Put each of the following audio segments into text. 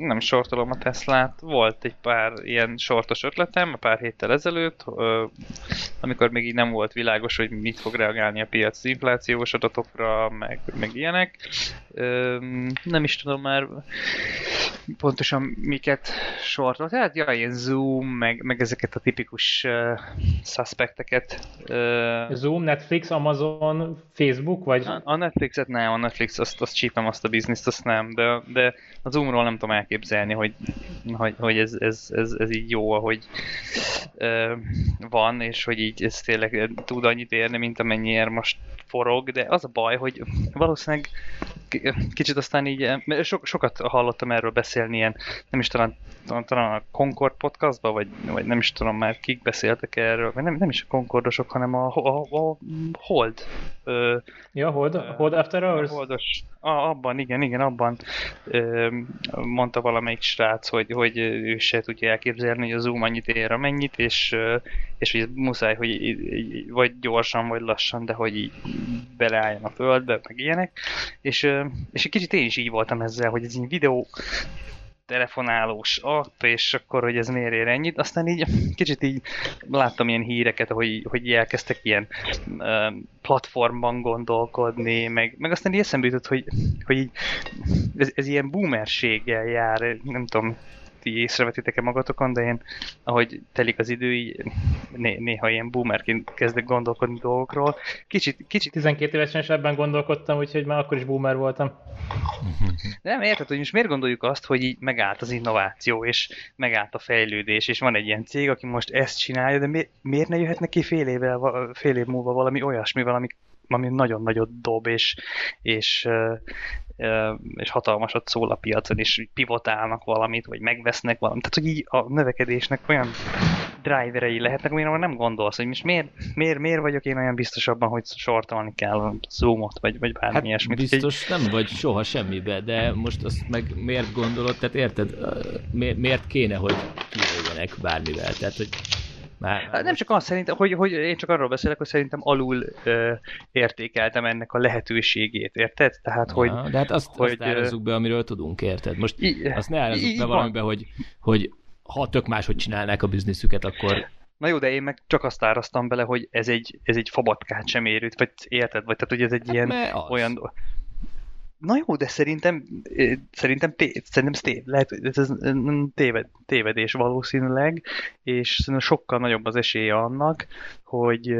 nem sortolom a Teslát, volt egy pár ilyen sortos ötletem, pár héttel ezelőtt, amikor még így nem volt világos, hogy mit fog reagálni a piac az inflációs adatokra, meg ilyenek. Nem is tudom már pontosan miket sortolt. Hát jaj, ilyen Zoom, meg ezeket a tipikus suspekteket. Zoom, Netflix, Amazon, Facebook, vagy? A Netflixet nem, a Netflix, azt csípem, azt a bizniszt, azt nem, de a Zoomról nem tudom elképzelni, hogy ez így jó, ahogy van, és hogy így ez tényleg tud annyit érni, mint amennyiért most forog, de az a baj, hogy valószínűleg kicsit aztán így, sokat hallottam erről beszélni ilyen, nem is talán a Concorde podcastban, vagy nem is tudom már kik beszéltek erről, vagy nem is a Concordosok, hanem a Hold. Hold After Hours? Holdos. Abban, igen, abban mondta valamelyik srác, hogy ő se tudja elképzelni, hogy a Zoom annyit ér, amennyit, és hogy muszáj, hogy vagy gyorsan, vagy lassan, de hogy így beleálljon a földbe, meg ilyenek. És egy kicsit én is így voltam ezzel, hogy ez egy videó telefonálós app, és akkor, hogy ez miért ér ennyit. Aztán így kicsit így láttam ilyen híreket, hogy elkezdtek ilyen platformban gondolkodni, meg aztán így eszembe jutott, hogy így, ez ilyen boomerséggel jár, nem tudom, ti észrevetitek-e magatokon, de én, ahogy telik az idő, így néha ilyen boomerként kezdek gondolkodni dolgokról. Kicsit 12 évesen is ebben gondolkodtam, úgyhogy már akkor is boomer voltam. Nem érted, hogy most miért gondoljuk azt, hogy így megállt az innováció, és megállt a fejlődés, és van egy ilyen cég, aki most ezt csinálja, de miért ne jöhetne ki fél év múlva valami olyasmi, ami nagyon nagyot dob, és hatalmasat szól a piacon, és pivotálnak valamit, vagy megvesznek valamit. Tehát, hogy így a növekedésnek olyan driverei lehetnek, amire nem gondolsz, hogy most miért vagyok én olyan biztos abban, hogy sortolni kell Zoomot, vagy bármi hát ilyesmit. Biztos nem vagy soha semmibe, de most azt meg miért gondolod, tehát érted, miért kéne, hogy kijöjjenek bármivel, tehát, hogy nem csak azt szerintem, hogy én csak arról beszélek, hogy szerintem alul értékeltem ennek a lehetőségét, érted? Tehát, hogy... Na, de hát azt árazzuk be, amiről tudunk, érted? Most azt ne árazzuk be valamiben, hogy ha tök máshogy csinálnák a bizniszüket, akkor... Na jó, de én meg csak azt áraztam bele, hogy ez egy fabatkát sem érült, vagy érted? Vagy tehát, hogy ez egy hát ilyen olyan... Na jó, de szerintem lehet, ez tévedés valószínűleg, és szerintem sokkal nagyobb az esélye annak, hogy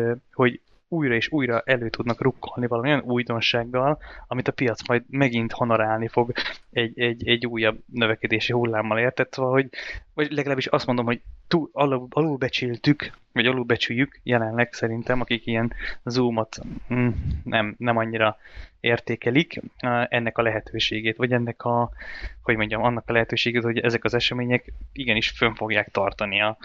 újra és újra elő tudnak rukkolni valamilyen újdonsággal, amit a piac majd megint honorálni fog egy újabb növekedési hullámmal, érted? Szóval, vagy legalábbis azt mondom, hogy alulbecsültük, vagy alulbecsüljük jelenleg szerintem, akik ilyen Zoomot nem annyira értékelik ennek a lehetőségét, vagy ennek a, hogy mondjam, annak a lehetőségét, hogy ezek az események igenis fönn fogják tartani a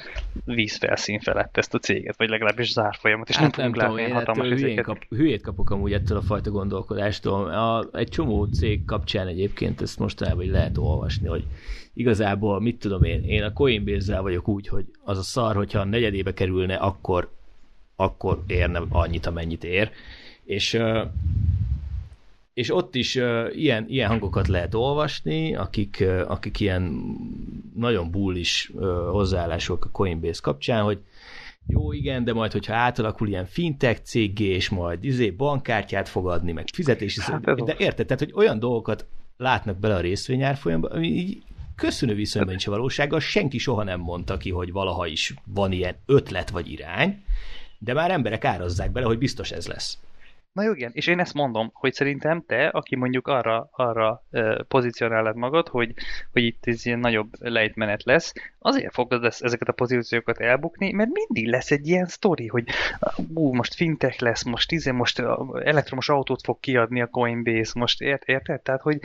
vízfelszín felett ezt a céget, vagy legalábbis zárfolyamat, és hát nem tudunk látni hatalmas ezeket. Hülyét kapok amúgy ettől a fajta gondolkodástól. Egy csomó cég kapcsán egyébként ezt mostanában lehet olvasni, hogy igazából, mit tudom én a Coinbase-zel vagyok úgy, hogy az a szar, hogyha a negyedébe kerülne, akkor érne annyit, amennyit ér. És ott is ilyen hangokat lehet olvasni, akik ilyen nagyon bullish hozzáállások a Coinbase kapcsán, hogy jó, igen, de majd, hogyha átalakul ilyen fintech céggé, és majd bankkártyát fogadni, meg fizetési de érted, tehát, hogy olyan dolgokat látnak bele a részvényárfolyamban, ami így köszönő viszonyban nincs a valósággal, senki soha nem mondta ki, hogy valaha is van ilyen ötlet vagy irány, de már emberek árazzák bele, hogy biztos ez lesz. Na jó, igen, és én ezt mondom, hogy szerintem te, aki mondjuk arra pozícionálod magad, hogy itt ez ilyen nagyobb lejtmenet lesz, azért fogod ezeket a pozíciókat elbukni, mert mindig lesz egy ilyen sztori, hogy most fintech lesz, most elektromos autót fog kiadni a Coinbase, most érted? Tehát, hogy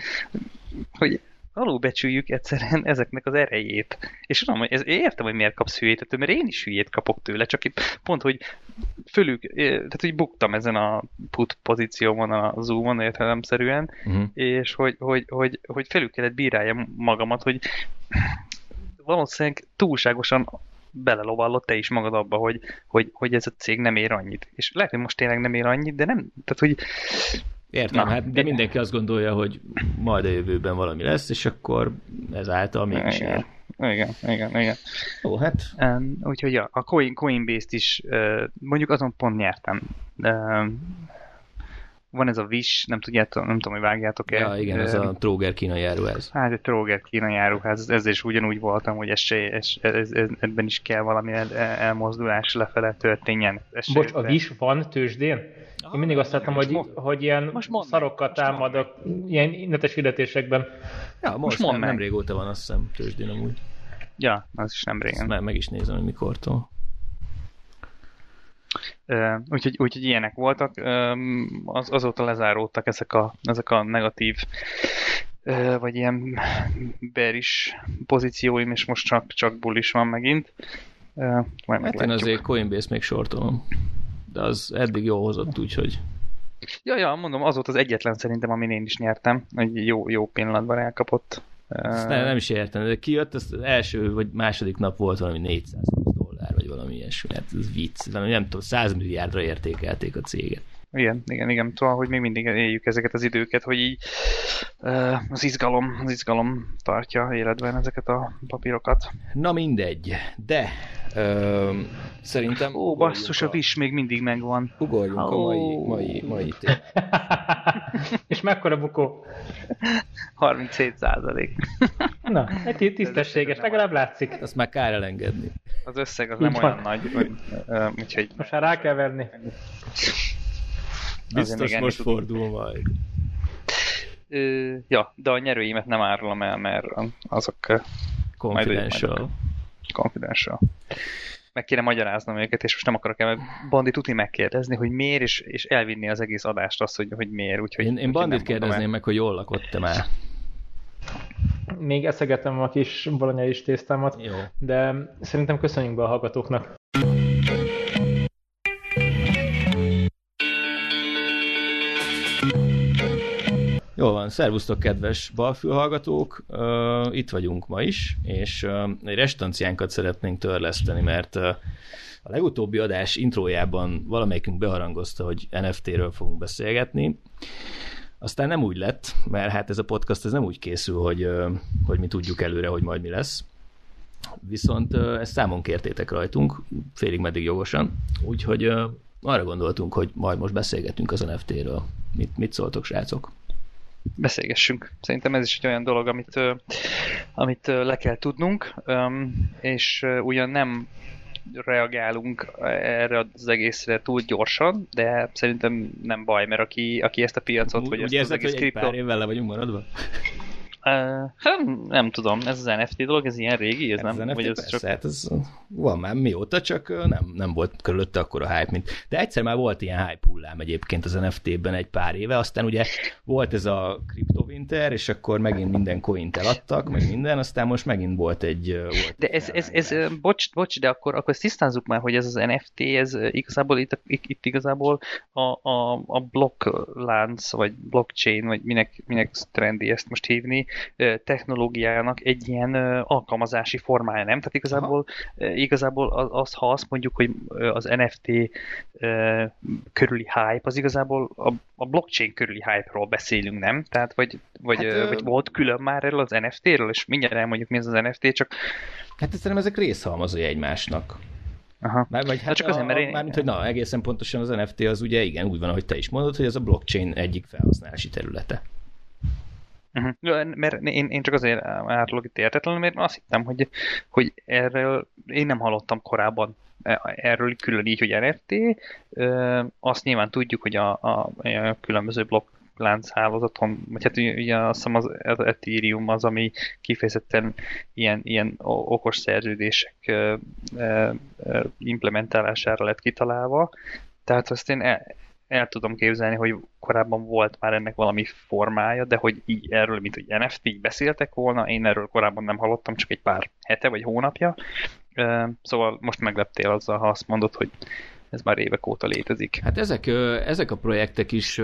alulbecsüljük egyszerűen ezeknek az erejét. És tudom, hogy értem, hogy miért kapsz hülyét ettől, mert én is hülyét kapok tőle, csak itt pont, hogy fölük, tehát hogy buktam ezen a put pozíciómon, a Zoom-on értelemszerűen, és hogy felül kellett bíráljam magamat, hogy valószínűleg túlságosan belelobálod te is magad abba, hogy ez a cég nem ér annyit. És lehet, hogy most tényleg nem ér annyit, de nem, tehát hogy Értem, na, hát de mindenki azt gondolja, hogy majd a jövőben valami lesz, és akkor ezáltal mégis ér. Igen. Ó, hát. Úgyhogy a Coinbase-t is mondjuk azon pont nyertem. Van ez a Wish, nem tudom, hogy vágjátok-e. Ja, igen, ez a tróger kínai áruház. Hát egy tróger kínai áruház, ez is ugyanúgy voltam, hogy ebben is kell valami elmozdulás lefele történjen. Bocs, a Wish van tőzsdén? Én mindig azt láttam, hogy ilyen szarokkal támadok, ilyen netes hirdetésekben. Ja, most nem régóta van, azt hiszem, tőzsdén amúgy. Ja, az is nem régen. Meg is nézem, hogy mikortól. Úgyhogy ilyenek voltak, azóta lezáródtak ezek a negatív vagy ilyen bearish pozícióim, és most csak bullish van megint. Hát én azért Coinbase még sortolom, de az eddig jól hozott, úgyhogy... Ja, mondom, az volt az egyetlen szerintem, amin én is nyertem, hogy jó pillanatban elkapott. Ezt nem is értem, de kijött, az első vagy második nap volt valami $400 vagy valami ilyesmi, hát ez vicc, nem tudom, 100 milliárdra értékelték a céget. Igen, tudom, hogy még mindig éljük ezeket az időket, hogy így az izgalom tartja életben ezeket a papírokat. Na mindegy, de szerintem... Ó, basszus, a Wish még mindig megvan. Ugorjunk a mai tény. És mekkora bukó? 37%. Na, egy tisztességes, legalább látszik. Azt már kár elengedni. Az összeg az nem olyan nagy, úgyhogy... Most már rá kell verni. Biztos most fordul majd. Ja, de a nyerőimet nem árulom el, mert azok confidential. Meg kéne magyaráznom őket, és most nem akarok el Bandit uti megkérdezni, hogy miért, és elvinni az egész adást azt, hogy miért. Úgyhogy én Bandit kérdezném meg, hogy jól lakottam el. Még eszegetem a kis bolonyai tésztámat, jó. De szerintem köszönjünk be a hallgatóknak. Jól van, szervusztok kedves balfülhallgatók, itt vagyunk ma is, és egy restanciánkat szeretnénk törleszteni, mert a legutóbbi adás intrójában valamelyikünk beharangozta, hogy NFT-ről fogunk beszélgetni, aztán nem úgy lett, mert hát ez a podcast ez nem úgy készül, hogy mi tudjuk előre, hogy majd mi lesz, viszont ezt számon kértétek rajtunk, félig meddig jogosan, úgyhogy arra gondoltunk, hogy majd most beszélgetünk az NFT-ről. Mit szóltok, srácok? Beszélgessünk. Szerintem ez is egy olyan dolog, amit le kell tudnunk, és ugyan nem reagálunk erre az egészre túl gyorsan, de szerintem nem baj, mert aki ezt a piacot, vagy ezt az egész kriptot... Pár évvel le vagyunk maradva? Nem tudom, ez az NFT dolog, ez ilyen régi, ez hát nem? Vagy persze, csak... hát ez van már mióta, csak nem volt körülötte akkora hype, mint... De egyszer már volt ilyen hype hullám egyébként az NFT-ben egy pár éve, aztán ugye volt ez a CryptoWinter, és akkor megint minden coint eladtak, meg minden, aztán most megint volt egy... de ez bocs, de akkor tisztázzuk már, hogy ez az NFT, ez igazából itt igazából a blokklánc, vagy blockchain, vagy minek trendi ezt most hívni, technológiájának egy ilyen alkalmazási formája, nem? Tehát igazából az, ha azt mondjuk, hogy az NFT körüli hype, az igazából a blockchain körüli hype-ról beszélünk, nem? Tehát vagy volt külön már erről az NFT-ről, és mindjárt elmondjuk, mi ez az NFT, csak... Hát szerintem ezek részhalmazói egymásnak. Aha. Mármint, hogy egészen pontosan az NFT az ugye igen, úgy van, ahogy te is mondod, hogy ez a blockchain egyik felhasználási területe. Uh-huh. Mert én csak azért átolog itt értetlenül, mert azt hittem, hogy erről én nem hallottam korábban erről külön így, hogy NFT. Azt nyilván tudjuk, hogy a különböző blokklánc hálózaton, vagy hát ugye azt hiszem az Ethereum az, ami kifejezetten ilyen okos szerződések implementálására lett kitalálva. Tehát azt én el tudom képzelni, hogy korábban volt már ennek valami formája, de hogy így erről, mint hogy NFT, így beszéltek volna, én erről korábban nem hallottam, csak egy pár hete vagy hónapja. Szóval most megleptél azzal, ha azt mondod, hogy ez már évek óta létezik. Hát ezek a projektek is,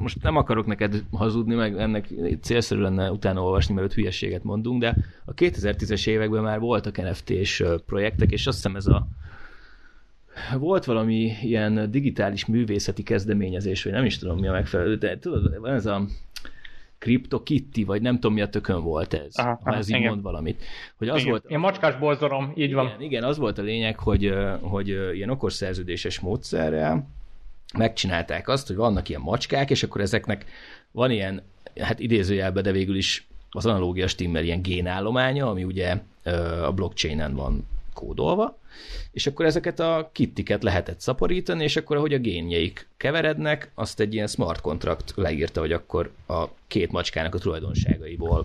most nem akarok neked hazudni, meg ennek célszerű lenne utána olvasni, mert hülyeséget mondunk, de a 2010-es években már voltak NFT-s projektek, és azt hiszem ez a Volt valami ilyen digitális művészeti kezdeményezés, vagy nem is tudom mi a megfelelő, de tudod, ez a CryptoKitty, vagy nem tudom mi a tökön volt ez, aha, ha ez így mond valamit. Hogy az volt, ilyen macskás borzorom, így van. Igen, igen, az volt a lényeg, hogy ilyen okos szerződéses módszerrel megcsinálták azt, hogy vannak ilyen macskák, és akkor ezeknek van ilyen, hát idézőjelben, de végül is az analógia stimmel ilyen génállománya, ami ugye a blockchainen van kódolva, és akkor ezeket a kittiket lehetett szaporítani, és akkor ahogy a génjeik keverednek, azt egy ilyen smart contract leírta, hogy akkor a két macskának a tulajdonságaiból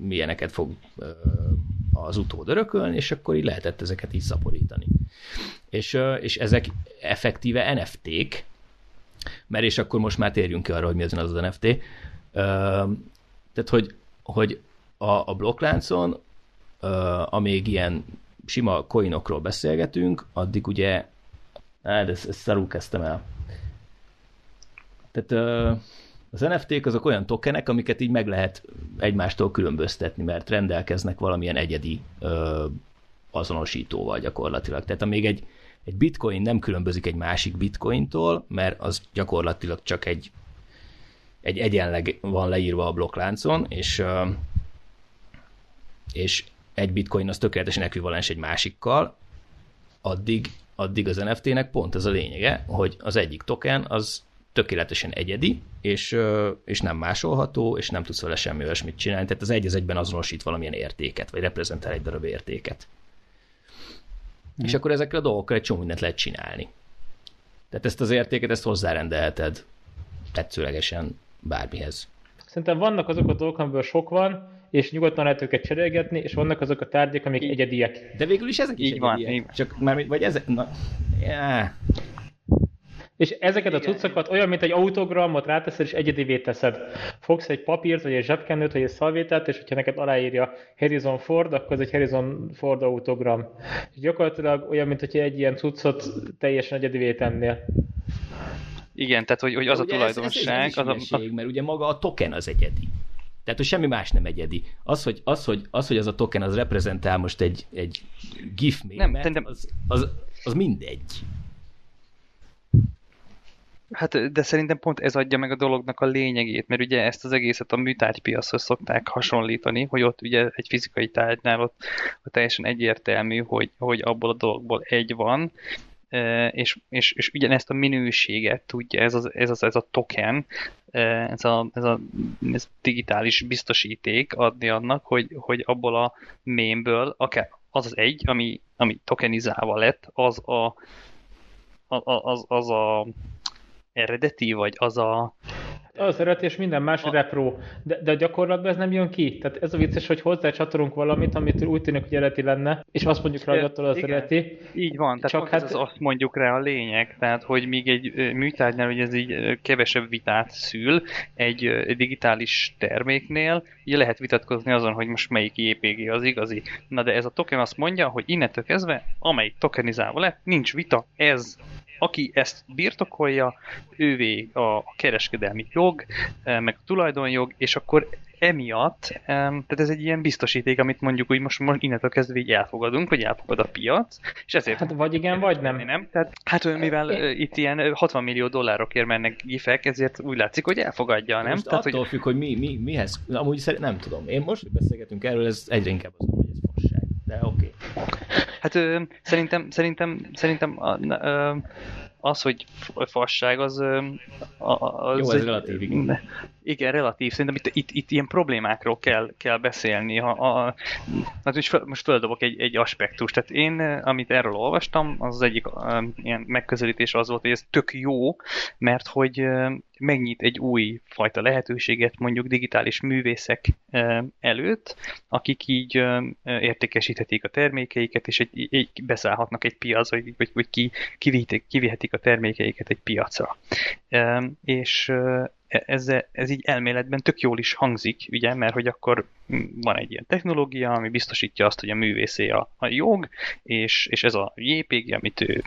milyeneket fog az utód örökölni, és akkor így lehetett ezeket így szaporítani. És ezek effektíve NFT-k, mert és akkor most már térjünk ki arra, hogy mi az az NFT, tehát hogy a blokkláncon, amíg ilyen sima coinokról beszélgetünk, addig ugye, ezt szarul kezdtem el. Tehát az NFT-k azok olyan tokenek, amiket így meg lehet egymástól különböztetni, mert rendelkeznek valamilyen egyedi azonosítóval gyakorlatilag. Tehát amíg egy bitcoin nem különbözik egy másik bitcointól, mert az gyakorlatilag csak egy egyenleg van leírva a blokkláncon, és egy bitcoin az tökéletesen ekvivalens egy másikkal, addig az NFT-nek pont ez a lényege, hogy az egyik token az tökéletesen egyedi, és nem másolható, és nem tudsz vele semmi olyasmit csinálni, tehát az egy az egyben azonosít valamilyen értéket, vagy reprezentál egy darab értéket. Mm. És akkor ezekkel a dolgokkal egy csomó mindent lehet csinálni. Tehát ezt az értéket, ezt hozzárendelheted tetszőlegesen bármihez. Szerintem vannak azok a dolgok, amiből sok van, és nyugodtan lehet őket cserélgetni, és vannak azok a tárgyak, amik egyediek. De végül is ezek is így egyediek. Van. Csak már, vagy ezek, na, yeah. És ezeket a cuccokat olyan, mint egy autogramot ráteszed, és egyedivé teszed. Fogsz egy papírt, vagy egy zsebkendőt, vagy egy szalvétát, és hogyha neked aláírja Harrison Ford, akkor ez egy Harrison Ford autogram. És gyakorlatilag olyan, mint hogyha egy ilyen cuccot teljesen egyedivé tennél. Igen, tehát hogy az a tulajdonság... Ez mert ugye maga a token az egyedi. Tehát, hogy semmi más nem egyedi. Az, hogy az a token az reprezentál most egy GIF mémet, az mindegy. Hát, de szerintem pont ez adja meg a dolognak a lényegét, mert ugye ezt az egészet a műtárgypiachoz szokták hasonlítani, hogy ott ugye egy fizikai tárgynál ott teljesen egyértelmű, hogy abból a dologból egy van, és ugyanezt a minőséget tudja ez a token, ez a digitális biztosíték adni annak, hogy abból a mémből akár az egy, ami tokenizálva lett, az a eredeti, vagy az a... Az eredeti, és minden más repró. De gyakorlatban ez nem jön ki. Tehát ez a vicces, hogy hozzácsatolunk valamit, amit úgy tűnik, hogy eredeti lenne, és azt mondjuk rá, hogy attól az eredeti. Így van, tehát csak ez azt mondjuk rá a lényeg. Tehát, hogy még egy műtárgynál, hogy ez így kevesebb vitát szül egy digitális terméknél, így lehet vitatkozni azon, hogy most melyik JPG az igazi. Na de ez a token azt mondja, hogy innentől kezdve, amelyik tokenizálva lett, nincs vita, ez. Aki ezt birtokolja, ővé a kereskedelmi jog, meg a tulajdonjog, és akkor emiatt, tehát ez egy ilyen biztosíték, amit mondjuk úgy most innentől kezdve így elfogadunk, vagy elfogad a piac, és ezért... Hát vagy igen, vagy nem. Nem? Tehát, hát mivel itt ilyen 60 millió dollárokért mennek gifek, ezért úgy látszik, hogy elfogadja, nem? Most tehát, attól függ, hogy mihez... Amúgy nem tudom. Én most, hogy beszélgetünk erről, ez egyre inkább az, hogy ez fasság. De oké. Hát szerintem az, hogy fasság, az jó, ez relatív. Igen, relatív. Szerintem itt ilyen problémákról kell beszélni. Most földobok egy aspektust. Tehát én, amit erről olvastam, az egyik ilyen megközelítés az volt, hogy ez tök jó, mert hogy megnyit egy új fajta lehetőséget mondjuk digitális művészek előtt, akik így értékesíthetik a termékeiket, és egy beszállhatnak egy piacra, vagy kivihetik a termékeiket egy piacra. És ez így elméletben tök jól is hangzik, ugye, mert hogy akkor van egy ilyen technológia, ami biztosítja azt, hogy a művészé a jog, és ez a JPG, amit ő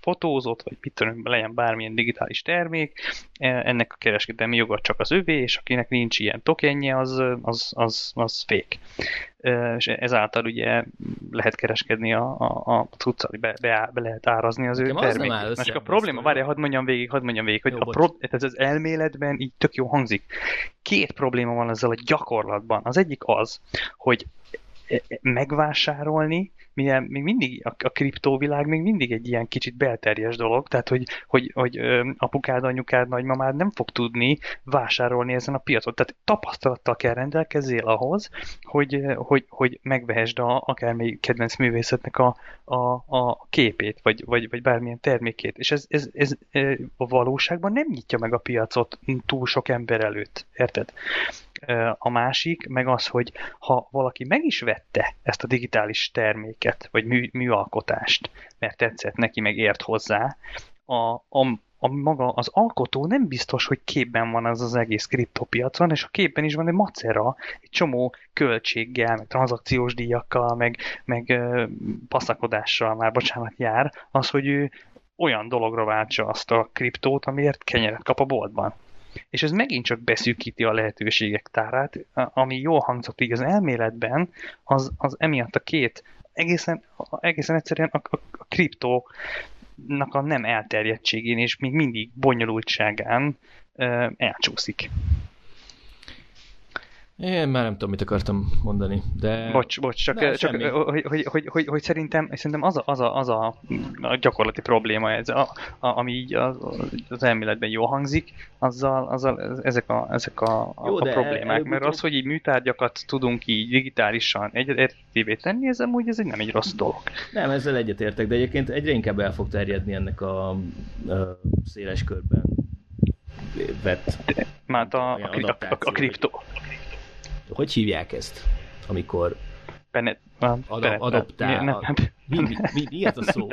fotózott, vagy mit tudom, legyen bármilyen digitális termék, ennek a kereskedelmi joga csak az övé, és akinek nincs ilyen tokenje, az fék. és ezáltal ugye lehet kereskedni a cuccal, be lehet árazni az ő termékét. Csak a probléma, várjál, hadd mondjam végig, hogy jó, ez elméletben így tök jó hangzik. Két probléma van ezzel a gyakorlatban. Az egyik az, hogy megvásárolni, mivel még mindig a kriptóvilág még mindig egy ilyen kicsit belterjes dolog, tehát hogy apukád, anyukád, nagymamád nem fog tudni vásárolni ezen a piacon. Tehát tapasztalattal kell rendelkezzél ahhoz, hogy megvehesd akár még kedvenc művészetnek a képét, vagy bármilyen termékét. És ez a valóságban nem nyitja meg a piacot túl sok ember előtt. Érted? A másik meg az, hogy ha valaki meg is vette ezt a digitális terméket, vagy műalkotást, mert tetszett neki, meg ért hozzá, maga az alkotó nem biztos, hogy képben van az egész kriptopiacon, és a képben is van egy macera, egy csomó költséggel, meg tranzakciós díjakkal, meg passzakodással már, bocsánat, jár az, hogy ő olyan dologra váltsa azt a kriptót, amiért kenyeret kap a boltban. És ez megint csak beszűkíti a lehetőségek tárát, ami jól hangzott így az elméletben, az emiatt a két egészen egyszerűen a kriptónak a nem elterjedtségén és még mindig bonyolultságán elcsúszik. Én már nem tudom, mit akartam mondani, de... Bocs, csak hogy szerintem az a gyakorlati probléma, ez ami így az elméletben jól hangzik, azzal ezek a problémák. Mert az, hogy így műtárgyakat tudunk így digitálisan egyértelművé tenni, ez amúgy ez nem egy rossz dolog. Nem, ezzel egyetértek, de egyébként egyre inkább el fog terjedni ennek a széles körben vett... Már a kriptó... Hogy hívják ezt, amikor adoptál? Mi ez a szó?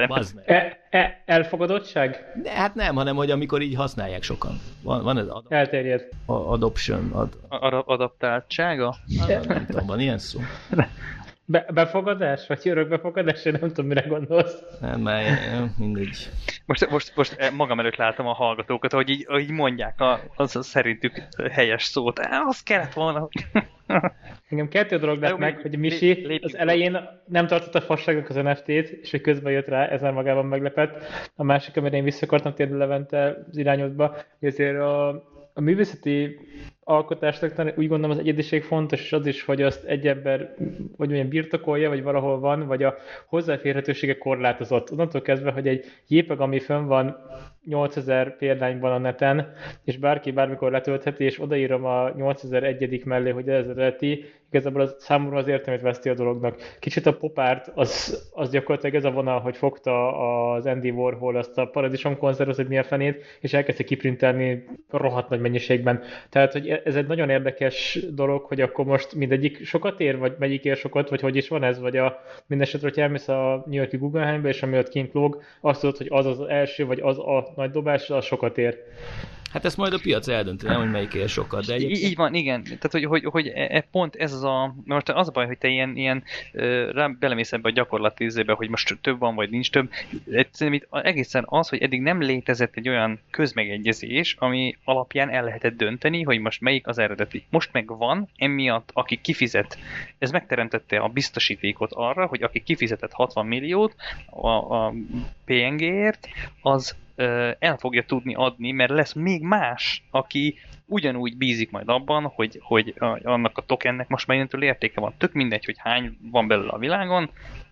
Elfogadottság? Hát nem, hanem hogy amikor így használják sokan. Van ez elterjedt. Adoption. Adaptáltsága? Nem tudom, van ilyen szó. Befogadás? Vagy örökbefogadás? Én nem tudom, mire gondolsz. Nem, már mindegy. Most magam előtt látom a hallgatókat, hogy így mondják az szerintük helyes szót. Az kellett volna. Engem kettő dolog lett meg, hogy Misi az elején nem tartott a fasságnak az NFT-t, és hogy közben jött rá, ez már magában meglepett. A másik, amire én vissza akartam térni Levente az irányodba, hogy azért a művészeti alkotásnak úgy gondolom az egyediség fontos, és az is, hogy azt egy ember vagy milyen birtokolja, vagy valahol van, vagy a hozzáférhetősége korlátozott. Onnantól kezdve, hogy egy jépeg, ami fönn van 8000 példányban a neten, és bárki bármikor letöltheti, és odaírom a 8001 mellé, hogy ez eredeti, igazából az számomra az értelmét veszti a dolognak. Kicsit a popárt, az gyakorlatilag ez a vonal, hogy fogta az Andy Warhol azt a paradicsom konzervhoz, hogy mi a fenét, és elkezdte kiprintelni rohadt nagy mennyiségben. Tehát, hogy ez egy nagyon érdekes dolog, hogy akkor most mindegyik sokat ér, vagy melyik ér sokat, vagy hogy is van ez, vagy mindesetre, hogy elmész a New York-i Guggenheimbe, és ami ott kint lóg, azt tudod, hogy az első, vagy az a nagy dobás, az sokat ér. Hát ezt majd a piac eldönti, nem, hogy melyik ér sokat. De így van, igen. Tehát, hogy pont ez most az a baj, hogy te ilyen belemész ebbe a gyakorlati izébe, hogy most több van, vagy nincs több. Szerintem itt egészen az, hogy eddig nem létezett egy olyan közmegegyezés, ami alapján el lehetett dönteni, hogy most melyik az eredeti. Most meg van, emiatt aki kifizet. Ez megteremtette a biztosítékot arra, hogy aki kifizetett 60 milliót a PNG-ért, az el fogja tudni adni, mert lesz még más, aki ugyanúgy bízik majd abban, hogy annak a tokennek most már innentől értéke van. Tök mindegy, hogy hány van belőle a világon.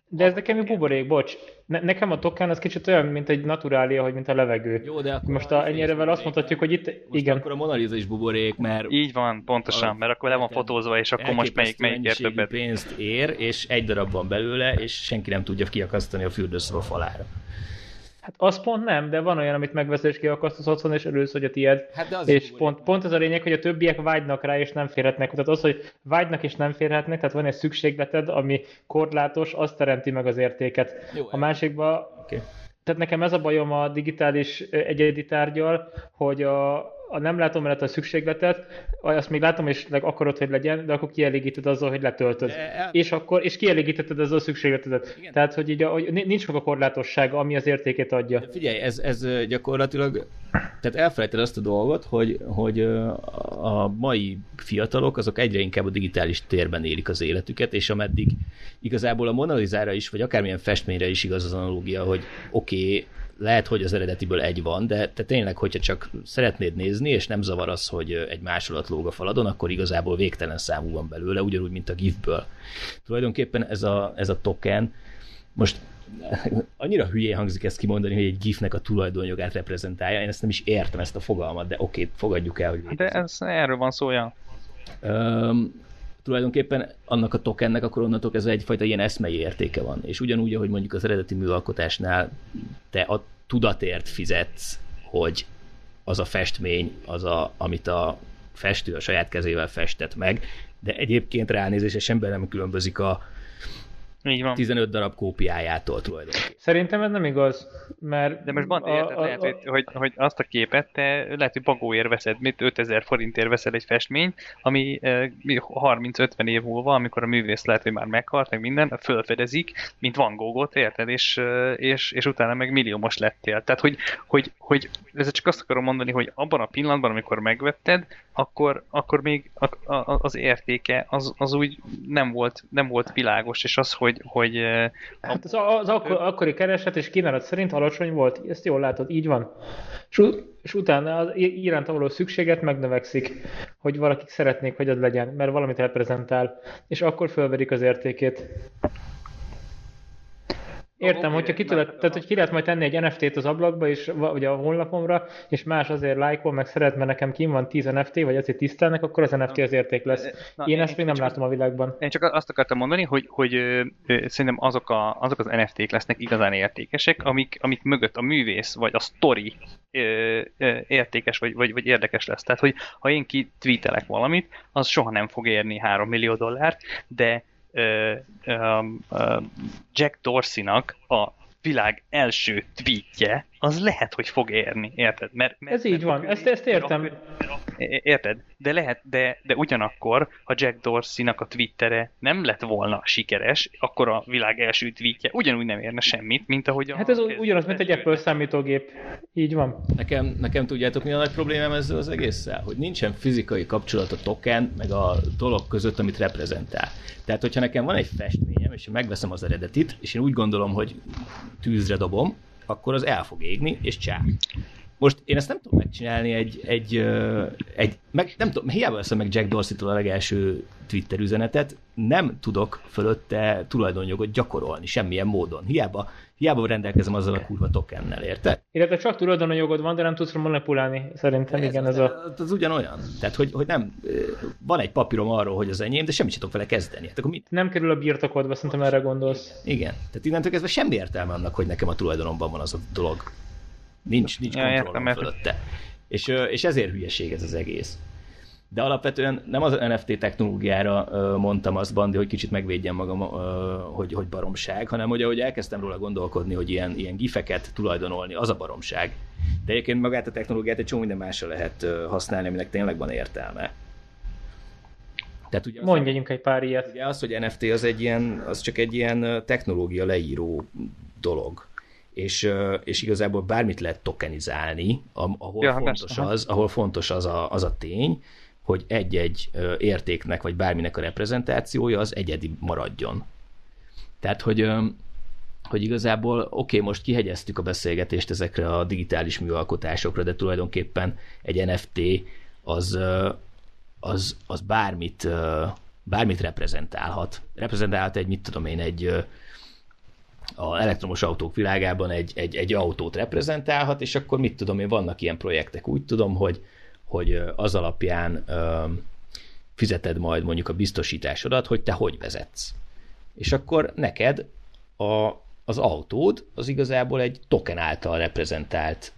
De ez nekem egy buborék, bocs. Nekem a token az kicsit olyan, mint egy naturália, hogy mint a levegő. Jó, de akkor most ennyire azt mondhatjuk, hogy itt... Most igen. Akkor a Mona Lisa is buborék, mert... Így van, pontosan, mert akkor le van fotózva, és akkor most melyikért többet. Pénzt ér, és egy darab van belőle, és senki nem tudja kiakasztani a fürdőszoba falára. Hát az pont nem, de van olyan, amit megveszel és kiakasztasz otthon, és örülsz, hogy a tied. Hát és pont az a lényeg, hogy a többiek vágynak rá, és nem férhetnek. Tehát az, hogy vágynak és nem férhetnek, tehát van egy szükségleted, ami korlátos, az teremti meg az értéket. Jó, a másikban... Okay. Tehát nekem ez a bajom a digitális egyedi tárgyal, hogy nem látom el a szükségletet, azt még látom, és akarod, hogy legyen, de akkor kielégíted azzal, hogy letöltöd. És kielégítetted azzal a szükségletedet. Igen. Tehát, hogy így nincs maga korlátossága, ami az értékét adja. Figyelj, ez gyakorlatilag, tehát elfelejted azt a dolgot, hogy a mai fiatalok, azok egyre inkább a digitális térben élik az életüket, és ameddig igazából a Mona Lisára is, vagy akármilyen festményre is igaz az analógia, hogy oké, lehet, hogy az eredetiből egy van, de te tényleg, hogyha csak szeretnéd nézni, és nem zavar az, hogy egy másolat lóg a faladon, akkor igazából végtelen számú van belőle, ugyanúgy, mint a GIF-ből. Tulajdonképpen ez a token, most annyira hülyén hangzik ezt kimondani, hogy egy GIF-nek a tulajdonjogát reprezentálja, én ezt nem is értem, ezt a fogalmat, de oké, fogadjuk el, hogy létezik. De erről van szó, Jan. Tulajdonképpen annak a tokennek akkor onnantól ez egyfajta ilyen eszmei értéke van. És ugyanúgy, ahogy mondjuk az eredeti műalkotásnál te a tudatért fizetsz, hogy az a festmény, amit a festő a saját kezével festett meg, de egyébként ránézése semben nem különbözik a 15 darab kópiájától tulajdonképpen. Szerintem ez nem igaz, mert... De most van lehet, hogy azt a képet te lehet, hogy bagóért veszed, mint 5000 forintért veszel egy festményt, ami 30-50 év múlva, amikor a művész lehet, hogy már meghalt, meg minden, fölfedezik, mint Van Goghot, érted? És utána meg milliómos lettél. Tehát, hogy ez csak azt akarom mondani, hogy abban a pillanatban, amikor megvetted, akkor még az értéke az úgy nem volt világos, és az, hogy hát az akkori kereslet és kínálat szerint alacsony volt, ezt jól látod, így van. És utána az iránta való szükséget megnövekszik, hogy valakik szeretnék, hogy az legyen, mert valamit reprezentál, és akkor fölverik az értékét. Értem, hogyha ki lehet majd tenni egy NFT-t az ablakba, és, vagy a honlapomra, és más azért lájkol, meg szeret, mert nekem kim van 10 NFT, vagy azért tisztelnek, akkor az NFT az érték lesz. Én ezt még nem látom a világban. Én csak azt akartam mondani, hogy szerintem azok az NFT-k lesznek igazán értékesek, amik mögött a művész, vagy a sztori értékes, vagy érdekes lesz. Tehát, hogy ha én kitweetelek valamit, az soha nem fog érni $3 millió, de Jack Dorsey-nak a világ első tweetje, az lehet, hogy fog érni, érted? Mert ez így van, ezt értem. Érted? De lehet, de ugyanakkor, ha Jack Dorsey-nak a twittere nem lett volna sikeres, akkor a világ első tweetje ugyanúgy nem érne semmit, mint ahogy a... Hát ez ugyanaz, mint egy Apple számítógép. Így van. Nekem tudjátok, mi a nagy problémám ezzel az egésszel? Hogy nincsen fizikai kapcsolat a token, meg a dolog között, amit reprezentál. Tehát, hogyha nekem van egy festményem, és megveszem az eredetit, és én úgy gondolom, hogy tűzre dobom, akkor az el fog égni, és csá. Most én ezt nem tudom megcsinálni nem tudom, hiába veszem meg Jack Dorsey-tól a legelső Twitter üzenetet, nem tudok fölötte tulajdonjogot gyakorolni semmilyen módon. Hiába rendelkezem azzal a kurva tokennel, érted? Illetve csak tulajdonjogod van, de nem tudsz manipulálni, szerintem igen ez a... Az ugyanolyan. Tehát, hogy nem... Van egy papírom arról, hogy az enyém, de semmit sem tudok vele kezdeni. Hát akkor mit? Nem kerül a birtokodba, szerintem erre gondolsz. Igen. Tehát innentől kezdve semmi értelme annak, hogy nekem a tulajdonomban van az a dolog. Nincs kontrollom fölötte. És ezért hülyeség ez az egész. De alapvetően nem az NFT technológiára mondtam azt, Bandi, hogy kicsit megvédjem magam, hogy baromság, hanem hogy ahogy elkezdtem róla gondolkodni, hogy ilyen gifeket tulajdonolni, az a baromság. De egyébként magát a technológiát egy csomó minden másra lehet használni, aminek tényleg van értelme. Mondjunk egy pár ilyet. Ugye az, hogy NFT az csak egy ilyen technológia leíró dolog. És igazából bármit lehet tokenizálni, ahol fontos az a tény, hogy egy-egy értéknek vagy bárminek a reprezentációja az egyedi maradjon. Tehát, hogy igazából oké, most kihegyeztük a beszélgetést ezekre a digitális műalkotásokra, de tulajdonképpen egy NFT az bármit reprezentálhat. Reprezentálhat egy, mit tudom én, az elektromos autók világában egy autót reprezentálhat, és akkor mit tudom én, vannak ilyen projektek, úgy tudom, hogy az alapján fizeted majd mondjuk a biztosításodat, hogy te hogy vezetsz. És akkor neked az autód az igazából egy token által reprezentált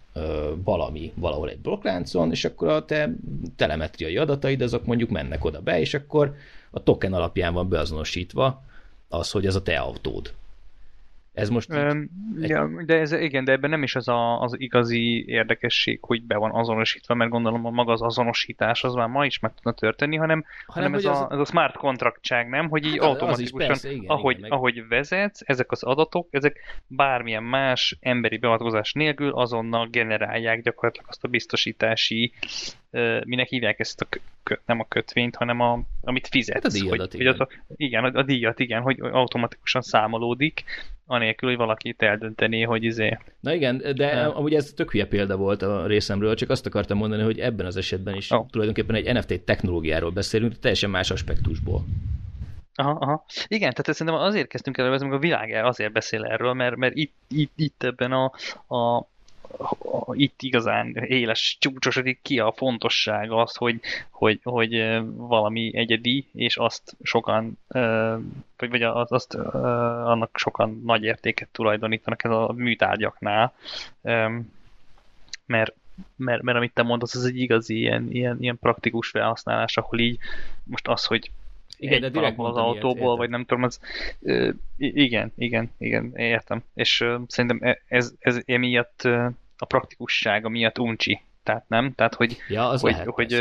valami, valahol egy blokkláncon, és akkor a te telemetriai adataid azok mondjuk mennek oda be, és akkor a token alapján van beazonosítva az, hogy ez a te autód. Ez most... ja, de ez, igen, de ebben nem is az az igazi érdekesség, hogy be van azonosítva, mert gondolom, hogy maga az azonosítás az már ma is meg tudna történni, hanem ez a smart kontraktság, nem? Hogy így hát automatikusan, persze, igen, ahogy vezetsz, ezek az adatok, ezek bármilyen más emberi beavatkozás nélkül azonnal generálják gyakorlatilag azt a biztosítási, minek hívják ezt nem a kötvényt, hanem amit fizetsz. Hát a díjadat, hogy, igen. A díjat, igen, hogy automatikusan számolódik, anélkül, hogy valakit eldöntené, hogy Na igen, de amúgy ez tök hülye példa volt a részemről, csak azt akartam mondani, hogy ebben az esetben is tulajdonképpen egy NFT technológiáról beszélünk, teljesen más aspektusból. Aha. Igen, tehát ezt szerintem azért kezdtünk el, mert a világ azért beszél erről, mert itt ebben itt igazán éles csúcsosodik ki a fontosság az, hogy valami egyedi, és azt sokan, vagy azt annak sokan nagy értéket tulajdonítanak ez a műtárgyaknál, mert amit te mondasz, az egy igazi ilyen praktikus felhasználás, ahol így most az, hogy igen, egy valahol az autóból, ilyet, vagy nem tudom, az... Igen, értem. És szerintem ez emiatt a praktikussága miatt uncsi. Tehát nem? Tehát, hogy... Ja, az lehet, hogy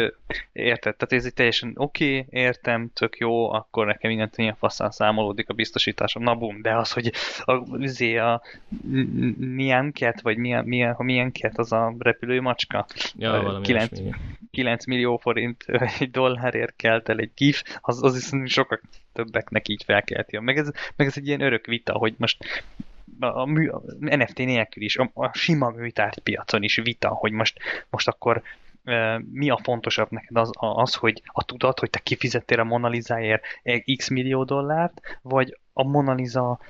érted? Tehát ez egy teljesen oké, értem, tök jó, akkor nekem mindent ilyen faszán számolódik a biztosításom. Na bum, de az, hogy a milyenket, vagy milyenket az a repülőmacska? Ja, valami 9 millió forint egy dollárért kelt el egy gif, az viszont sokak többeknek így felkelti. Meg ez egy ilyen örök vita, hogy most a NFT nélkül is, a sima műtárgypiacon is vita, hogy most akkor mi a fontosabb neked az, hogy a tudat, hogy te kifizettél a Mona Lisáért x millió dollárt, vagy a Mona Lisa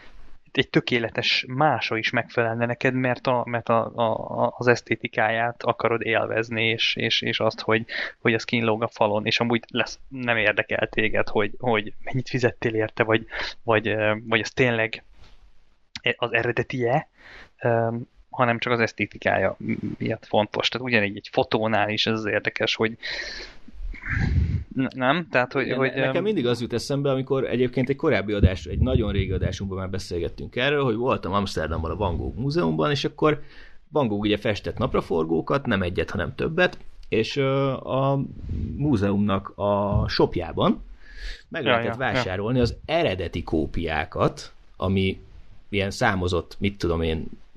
egy tökéletes mása is megfelelne neked, mert az esztétikáját akarod élvezni, és azt, hogy az kínlóg a falon, és amúgy nem érdekel téged, hogy mennyit fizettél érte, vagy az tényleg az eredeti-e, hanem csak az esztétikája miatt fontos. Tehát ugyanígy egy fotónál is ez az érdekes, hogy nem? Tehát, hogy, igen, hogy... Nekem mindig az jut eszembe, amikor egyébként egy korábbi adás, egy nagyon régi adásunkban már beszélgettünk erről, hogy voltam Amsterdamban a Van Gogh múzeumban, és akkor Van Gogh ugye festett napraforgókat, nem egyet, hanem többet, és a múzeumnak a shopjában meg lehetett vásárolni az eredeti kópiákat, ami ilyen számozott,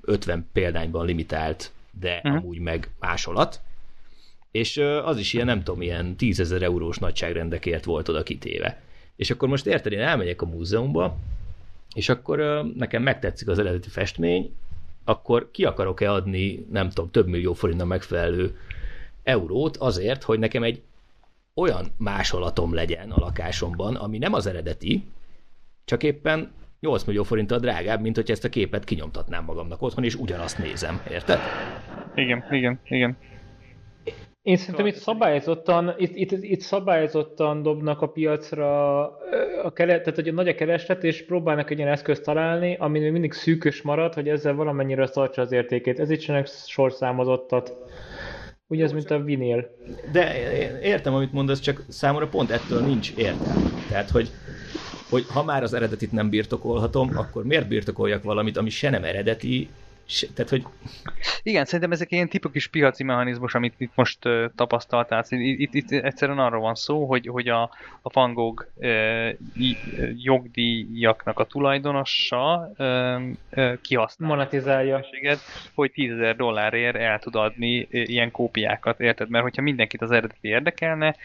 50 példányban limitált, de amúgy meg másolat, és az is ilyen, 10 000 eurós nagyságrendekért volt oda kitéve. És akkor most érted, én elmegyek a múzeumba, és akkor nekem megtetszik az eredeti festmény, akkor ki akarok-e adni, több millió forintnak megfelelő eurót azért, hogy nekem egy olyan másolatom legyen a lakásomban, ami nem az eredeti, csak éppen 8 millió forinttal drágább, mint hogyha ezt a képet kinyomtatnám magamnak otthon, és ugyanazt nézem, érted? Igen. Én szerintem itt szabályozottan dobnak a piacra, tehát hogy nagy a kereslet, és próbálnak egy ilyen eszközt találni, ami mindig szűkös marad, hogy ezzel valamennyire tartsa az értékét. Ez itt csinálják sorszámozottat. Ugye ez, mint a vinyl. De értem, amit mondasz, csak számomra pont ettől nincs értelme. Tehát, hogy ha már az eredetit nem birtokolhatom, akkor miért birtokoljak valamit, ami se nem eredeti, tehát, hogy... Igen, szerintem ezek ilyen tipikus piaci mechanizmus, amit itt most tapasztaltál. Itt egyszerűen arról van szó, hogy a Van Gogh jogdíjaknak a tulajdonosa kihasználja. Monetizálja. Hogy $10,000 el tud adni ilyen kópiákat, érted? Mert hogyha mindenkit az eredeti érdekelne,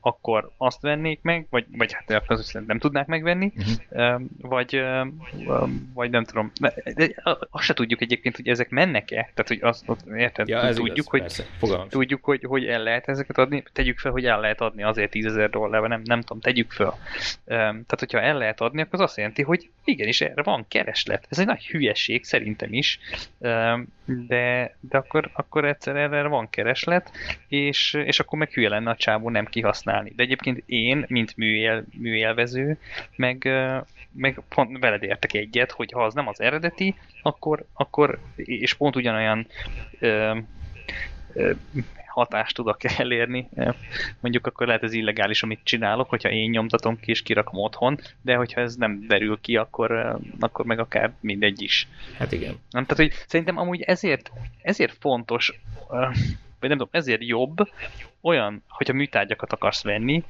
akkor azt vennék meg, vagy hát az nem tudnák megvenni, vagy nem tudom. Azt se tudjuk egyébként, hogy ezek mennek-e? Tehát, hogy azt érted, ja, tudjuk, hogy el lehet ezeket adni, tegyük fel, hogy el lehet adni azért $10,000, nem tudom, tegyük fel. Tehát, hogyha el lehet adni, akkor az azt jelenti, hogy igenis, erre van kereslet. Ez egy nagy hülyeség, szerintem is, de akkor egyszer erre van kereslet, és akkor meg hülye lenne a csávó nem kihasználni. De egyébként én, mint műélvező, meg pont veled értek egyet, hogy ha az nem az eredeti, akkor és pont ugyanolyan hatást tudok elérni. Mondjuk akkor lehet ez illegális, amit csinálok, hogyha én nyomtatom ki és kirakom otthon, de hogyha ez nem derül ki, akkor meg akár mindegy is. Hát igen. Nem, tehát, hogy szerintem amúgy ezért fontos, vagy nem tudom, ezért jobb olyan, hogyha műtárgyakat akarsz venni,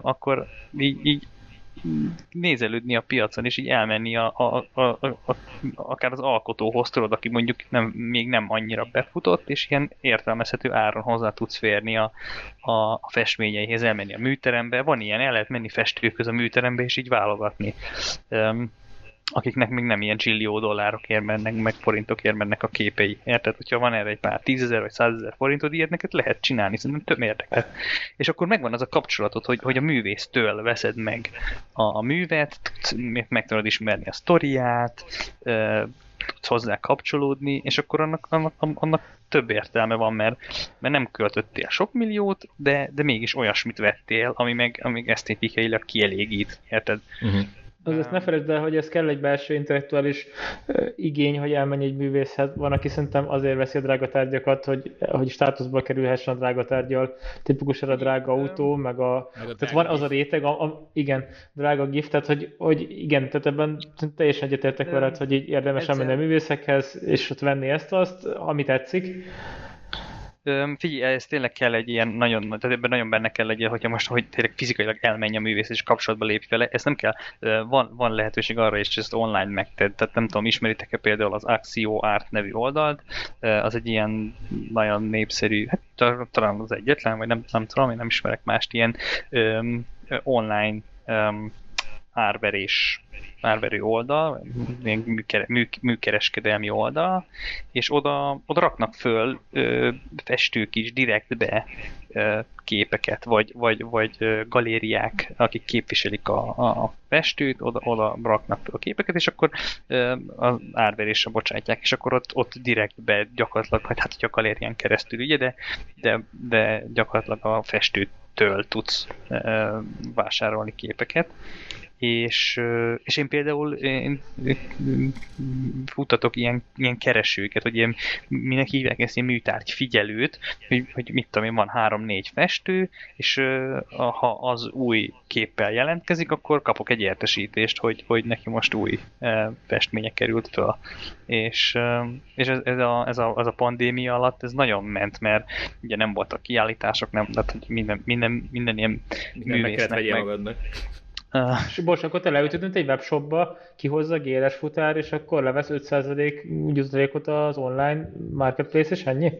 akkor így nézelődni a piacon, és így elmenni akár az alkotóhoz, tudod, aki mondjuk még nem annyira befutott, és ilyen értelmezhető áron hozzá tudsz férni a festményeihez, elmenni a műterembe. Van ilyen, el lehet menni festőköz a műterembe, és így válogatni. Akiknek még nem ilyen csillió dollárokért mennek, meg forintokért mennek a képei. Érted? Hogyha van erre egy pár 10 000 vagy 100 000 forintod, ilyet neked lehet csinálni, szerintem több érdekel. És akkor megvan az a kapcsolatod, hogy a művésztől veszed meg a művet, meg tudod ismerni a sztoriát, tudsz hozzá kapcsolódni, és akkor annak több értelme van, mert nem költöttél sok milliót, de mégis olyasmit vettél, ami esztétikailag kielégít. Érted? Uh-huh. Azért ne felejtsd el, hogy ez kell egy belső intellektuális igény, hogy elmenj egy művészhez. Van, aki szerintem azért veszi a drága tárgyakat, hogy státuszba kerülhessen a drága tárgyal. Tipikusan a drága autó, meg tehát van az a réteg, igen, drága gift, tehát hogy igen, tehát ebben teljesen egyetértek veled, hogy így érdemes elmenni a művészekhez, és ott venni ezt-azt, amit tetszik. Figyelj, ez tényleg kell egy ilyen nagyon, tehát ebben nagyon benne kell legyen, hogyha most, hogy tényleg fizikailag elmenj a művész és kapcsolatba lépj vele, ez nem kell, van lehetőség arra, és ezt online megted, tehát nem tudom, ismeritek-e például az Axio Art nevű oldalt, az egy ilyen nagyon népszerű, hát talán az egyetlen, vagy nem tudom, én nem ismerek mást, ilyen online árverő oldal, műkereskedelmi oldal, és oda raknak föl festők is direktbe képeket, vagy galériák, akik képviselik a festőt, oda raknak föl képeket, és akkor az árverésre bocsátják, és akkor ott direktbe gyakorlatilag, hát hogy a galérián keresztül, ugye, de gyakorlatilag a festőtől tudsz vásárolni képeket. És én például futtatok ilyen keresőket, hogy ilyen, minek hívják ezt, ilyen műtárgyfigyelőt, hogy mit tudom én, van 3-4 festő, és ha az új képpel jelentkezik, akkor kapok egy értesítést, hogy neki most új festménye került föl. És ez a pandémia alatt ez nagyon ment, mert ugye nem voltak kiállítások, nem, tehát minden ilyen művésznek meg... És bocs, akkor te leütöd egy webshopba, kihozza a géres futár, és akkor levesz 5% győzdelékot az online marketplace, és ennyi?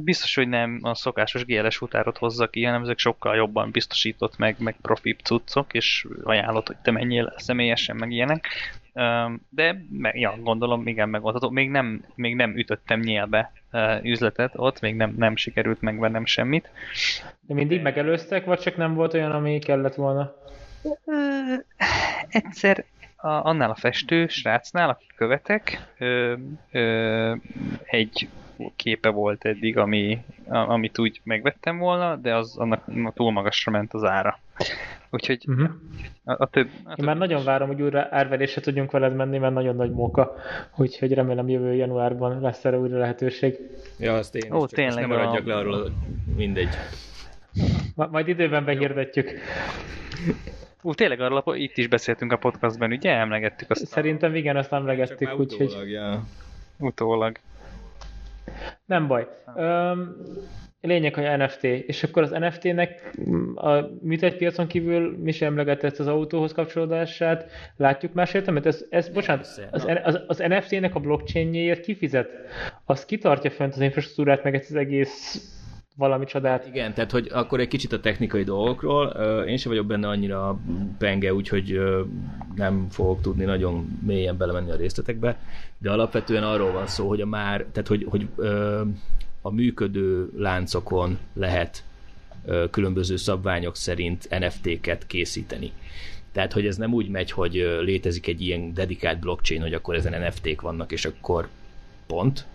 Biztos, hogy nem a szokásos géres futárot hozza ki, hanem ezek sokkal jobban biztosított, meg profi cuccok, és ajánlott, hogy te menjél személyesen, meg ilyenek. De ja, gondolom, igen, megoldható. Még nem ütöttem nyélbe üzletet ott, még nem sikerült megvennem semmit. De mindig megelőztek, vagy csak nem volt olyan, ami kellett volna? Egyszer annál a festő srácnál, akit követek, egy képe volt eddig, amit úgy megvettem volna, de annak túl magasra ment az ára. Úgyhogy én már nagyon várom, hogy újra árverésre tudjunk veled menni, mert nagyon nagy móka. Úgyhogy remélem jövő januárban lesz erre újra lehetőség. Ja, azt én is, csak nem maradjak le arról, mindegy. Majd időben behirdetjük. Tényleg arról itt is beszéltünk a podcastben, ugye? Emlegettük azt. Szerintem igen, azt emlegettük. Úgyhogy... Utólag. Nem baj. Lényeg, hogy NFT. És akkor az NFT-nek a műtárgypiacon kívül mi sem emlegetett az autóhoz kapcsolódását. Látjuk más értelmet? Az NFT-nek a blockchainjéért kifizet. Az kitartja fönt az infrastruktúrát, meg ezt az egész valami csodát. Igen, tehát hogy akkor egy kicsit a technikai dolgokról. Én sem vagyok benne annyira penge, úgyhogy nem fogok tudni nagyon mélyen belemenni a részletekbe, de alapvetően arról van szó, hogy a működő láncokon lehet különböző szabványok szerint NFT-ket készíteni. Tehát, hogy ez nem úgy megy, hogy létezik egy ilyen dedikált blockchain, hogy akkor ezen NFT-k vannak, és akkor pont,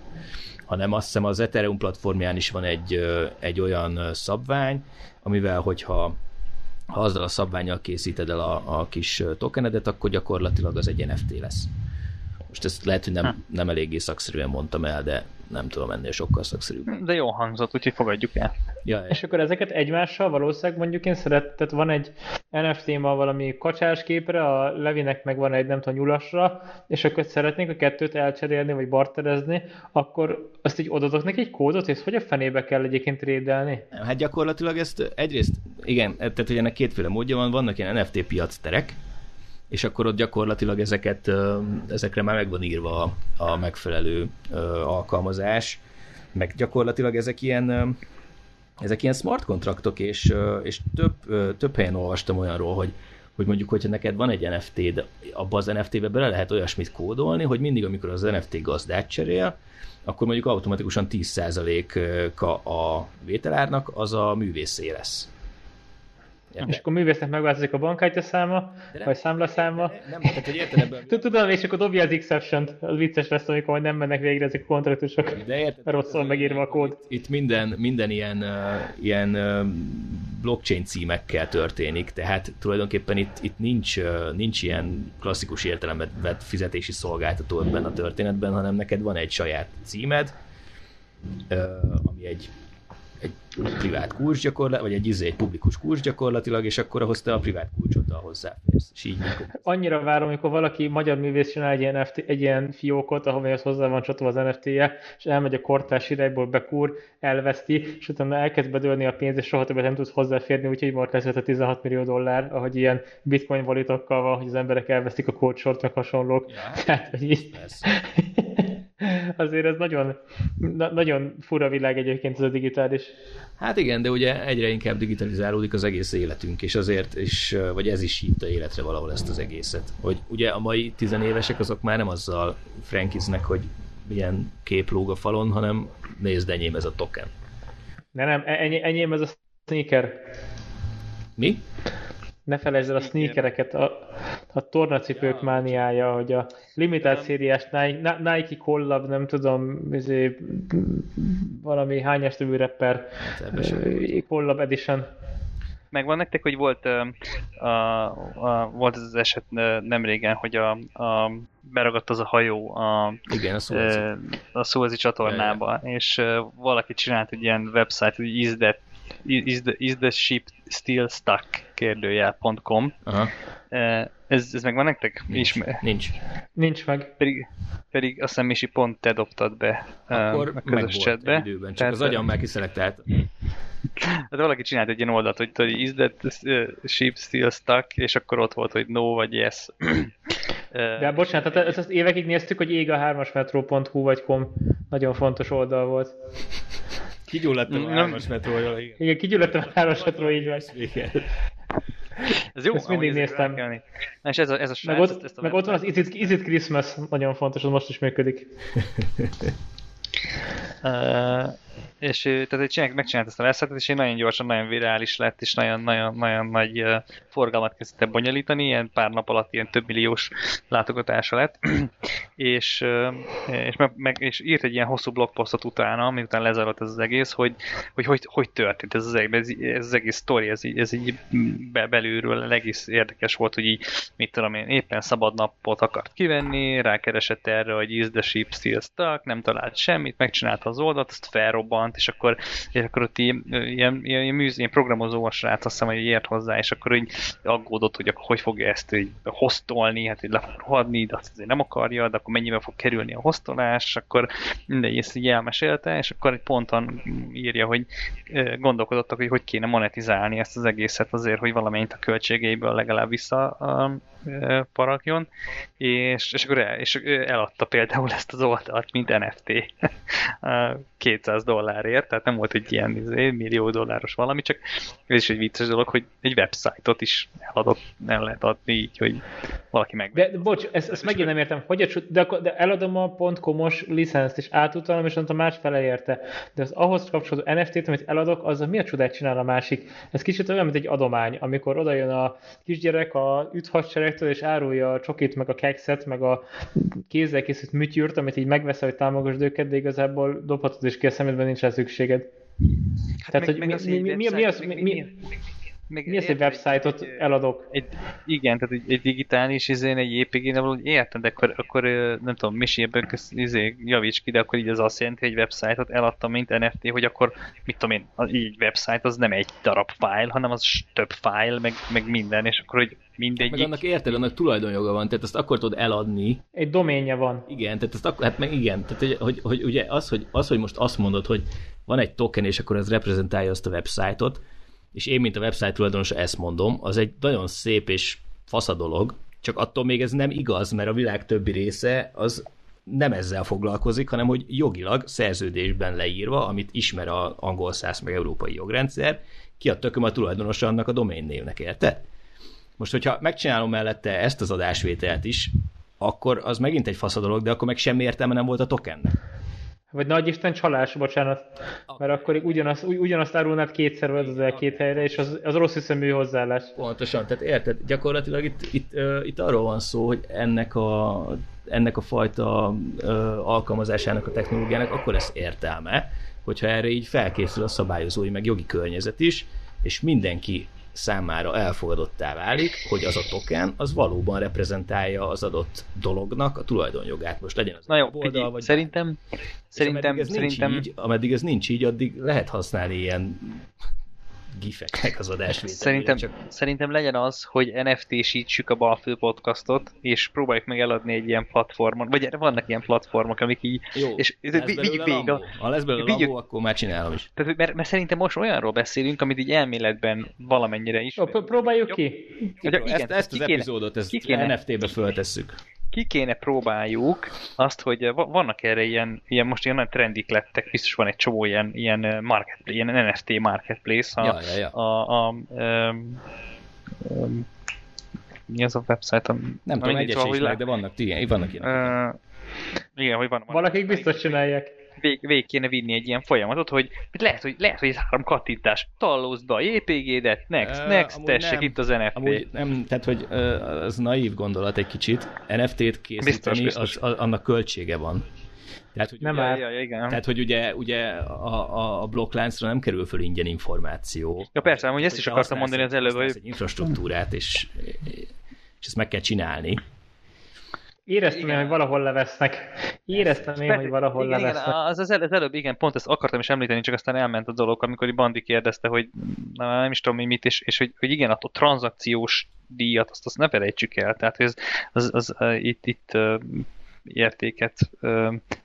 hanem azt hiszem az Ethereum platformján is van egy olyan szabvány, amivel, hogyha azzal a szabványjal készíted el a kis tokenedet, akkor gyakorlatilag az egy NFT lesz. Most ezt lehet, hogy nem eléggé szakszerűen mondtam el, de nem tudom, ennél sokkal szakszerűbb. De jó hangzott, úgyhogy fogadjuk el. Jaj. És akkor ezeket egymással valószínűleg mondjuk én tehát van egy NFT-ma valami kacsás képre, a Levinek meg van egy nem tudom nyulasra, és akkor szeretnék a kettőt elcserélni, vagy barterezni, akkor azt így odadok neki egy kódot, és hogy a fenébe kell egyébként trédelni? Hát gyakorlatilag ezt egyrészt, igen, tehát hogy ennek kétféle módja van, vannak ilyen NFT piac terek, és akkor ott gyakorlatilag ezekre már meg van írva a megfelelő alkalmazás, meg gyakorlatilag ezek ilyen smart kontraktok, és több helyen olvastam olyanról, hogy mondjuk, hogyha neked van egy NFT-d, abba az NFT-be bele lehet olyasmit kódolni, hogy mindig, amikor az NFT gazdát cserél, akkor mondjuk automatikusan 10%-a a vételárnak az a művészé lesz. Érde. És akkor művésznek megváltozik a bankkártya száma, vagy számlaszáma. Nem, hogy érted ebből. Tudom, és akkor dobja az exception-t. Az vicces lesz, amikor majd nem mennek végre ezek a kontraktusok. De érted, rosszul megírva a kód. Itt minden ilyen blockchain címekkel történik, tehát tulajdonképpen itt nincs ilyen klasszikus értelemben vett fizetési szolgáltató ebben a történetben, hanem neked van egy saját címed, ami egy privát kulcs gyakorlatilag, vagy egy publikus kulcs gyakorlatilag, és akkor ahhoz te a privát kulcsoddal hozzáférsz. És így annyira várom, amikor valaki magyar művész csinál egy ilyen fiókot, ahol az hozzá van csatolva az NFT-je, és elmegy a kortárs irányból, bekúr, elveszti, és utána elkezd bedőlni a pénz, és soha többet nem tudsz hozzáférni, úgyhogy most lesz a $16 millió, ahogy ilyen bitcoin valitokkal van, hogy az emberek elvesztik a kódsort, meg hasonlók. Ja, tehát, hogy így... Azért ez nagyon fura világ egyébként ez a digitális. Hát igen, de ugye egyre inkább digitalizálódik az egész életünk, és azért, vagy ez is hívta életre valahol ezt az egészet. Hogy ugye a mai tizenévesek azok már nem azzal frankiznek, hogy milyen kép lóg a falon, hanem nézd, enyém ez a token. Nem, enyém ez a sneaker. Mi? Ne felejtsd el a sneakereket, a tornacipők mániája, hogy a limitált szériás Nike collab, nem tudom, valami hányas többőre per collab edition. Megvan nektek, hogy volt ez az eset nem régen, hogy a beragadt az a hajó a Suez csatornába, és valaki csinált egy ilyen website, hogy is the ship still stuck? kérdőjel.com. Ez megvan nektek? Nincs meg. Pedig azt hiszem, Misi, pont te dobtad be akkor a közös chatbe. Időben, csak tehát, az agyam már kiszelektált. Hát valaki csinált egy ilyen oldalt, hogy is that ship still stuck, és akkor ott volt, hogy no vagy yes. De bocsánat, tehát ezt évekig néztük, hogy ég a 3asmetro.hu vagy com. Nagyon fontos oldal volt. Kigyulladtam a 3-as metróról. Igen, kigyulladtam a 3-as metróról, így van. Ez jó, ezt mindig néztem. És ez a srác, meg ott van az Is It Christmas, nagyon fontos, az most is működik. És tehát megcsinált ezt a website-et, és nagyon gyorsan, nagyon virális lett, és nagyon nagy forgalmat kezdett el bonyolítani, ilyen pár nap alatt ilyen több milliós látogatása lett, és írt egy ilyen hosszú blogposztot utána, miután lezajlott ez az egész, hogy történt ez az egész sztori, ez így belülről egész érdekes volt, hogy így, mit tudom én, éppen szabad napot akart kivenni, rákeresett erre, hogy is the ship still stuck, nem talált semmit, megcsinálta az oldalt, azt robbant, és akkor ott ilyen programozó a srác, azt hiszem, hogy ért hozzá, és akkor így aggódott, hogy akkor hogy fogja ezt így hostolni, hát így le fog rohadni, de azt azért nem akarja, de akkor mennyiben fog kerülni a hostolás, akkor mindegy, ezt így elmesélte, és akkor egy ponton írja, hogy gondolkodottak, hogy kéne monetizálni ezt az egészet azért, hogy valamennyit a költségeiből legalább vissza parakjon, és akkor eladta például ezt az oldalt, mint NFT $200, tehát nem volt egy ilyen $1 millió valami, csak ez is egy vicces dolog, hogy egy website-ot is el lehet adni így, hogy valaki megvett. De bocs, ezt megint nem értem, hogy de eladom a .com-os licenszt, és átutalom, és a más fele érte. De az ahhoz kapcsolódó NFT-t, amit eladok, az mi a csodát csinál a másik? Ez kicsit olyan, mint egy adomány, amikor oda jön a kisgyerek a üthadseregtől, és árulja a csokit, meg a kekszet, meg a kézzel készült műtyűrt, amit így megveszel, hogy támogasd őket, de igazából dobhatod is ki a szemedben, nincs rá szükséged. Hát tehát, hogy mi az... Mi az, hogy website-ot eladok? Igen, tehát egy digitális izén, egy JPG-nél valahogy értem, de akkor nem tudom, Misi, ebből javíts ki, de akkor így az azt jelenti, hogy egy website-ot eladtam, mint NFT, hogy akkor, mit tudom én, egy website az nem egy darab fájl, hanem az több fájl, meg minden, és akkor, hogy mindegyik... Meg annak érted, annak tulajdonjoga van, tehát azt akkor tudod eladni. Egy doménje van. Igen, tehát azt akkor, hát meg igen, tehát hogy ugye az, hogy most azt mondod, hogy van egy token, és akkor ez reprezentálja azt a website-ot, és én, mint a website tulajdonosa ezt mondom, az egy nagyon szép és fasz a dolog, csak attól még ez nem igaz, mert a világ többi része az nem ezzel foglalkozik, hanem hogy jogilag szerződésben leírva, amit ismer az angol szász meg európai jogrendszer, ki a tököm a tulajdonosa annak a domain névnek, érted? Most, hogyha megcsinálom mellette ezt az adásvételt is, akkor az megint egy fasz a dolog, de akkor meg semmi értelme nem volt a tokennek. Vagy nagyisten csalás, bocsánat. Mert akkor ugyanazt árulnád kétszer, vagy ezzel két helyre, és az rossz hiszemű hozzáállás. Pontosan, tehát érted, gyakorlatilag itt arról van szó, hogy ennek a fajta alkalmazásának a technológiának akkor lesz értelme, hogyha erre így felkészül a szabályozói meg jogi környezet is, és mindenki számára elfogadottá válik, hogy az a token, az valóban reprezentálja az adott dolognak a tulajdonjogát. Most legyen az na jó, oldal, vagy... Szerintem... Ameddig ez nincs így, addig lehet használni ilyen gifeknek az adásvételét. Szerintem legyen az, hogy NFT-sítsük a Balfő podcastot, és próbáljuk meg eladni egy ilyen platformon, vagy vannak ilyen platformok, amik így... Jó, és vigyük végig a... Ha lesz belőle lambó, akkor már csinálom is. Mert szerintem most olyanról beszélünk, amit így elméletben valamennyire is... Próbáljuk ki! Ezt az epizódot, ezt NFT-be föltesszük. Ki kéne próbáljuk azt, hogy vannak erre ilyen most ilyen trendik lettek, biztos van egy csomó ilyen marketplace, ilyen NFT marketplace, ja. Mi az a website? Nem tudom, egyes is meg, de vannak ilyenek. Igen, hogy van. Valakik biztos csinálják. Végig kéne vinni egy ilyen folyamatot, hogy lehet, hogy ez 3 kattintás. Tallózd be a JPG-det, next, tessék, itt az NFT. Amúgy nem, tehát, hogy az naív gondolat egy kicsit. NFT-t készíteni, biztos. Annak költsége van. Tehát, hogy ugye a blokkláncra nem kerül föl ingyen információ. Ja persze, amúgy ezt is akartam mondani az előbb. Hogy... egy infrastruktúrát, és ezt meg kell csinálni. Éreztem én, hogy valahol levesznek. Igen, az előbb, igen, pont ezt akartam is említeni, csak aztán elment a dolog, amikor Bandi kérdezte, hogy na, nem is tudom mit, és hogy igen, a tranzakciós díjat, azt ne felejtsük el. Tehát itt értéket,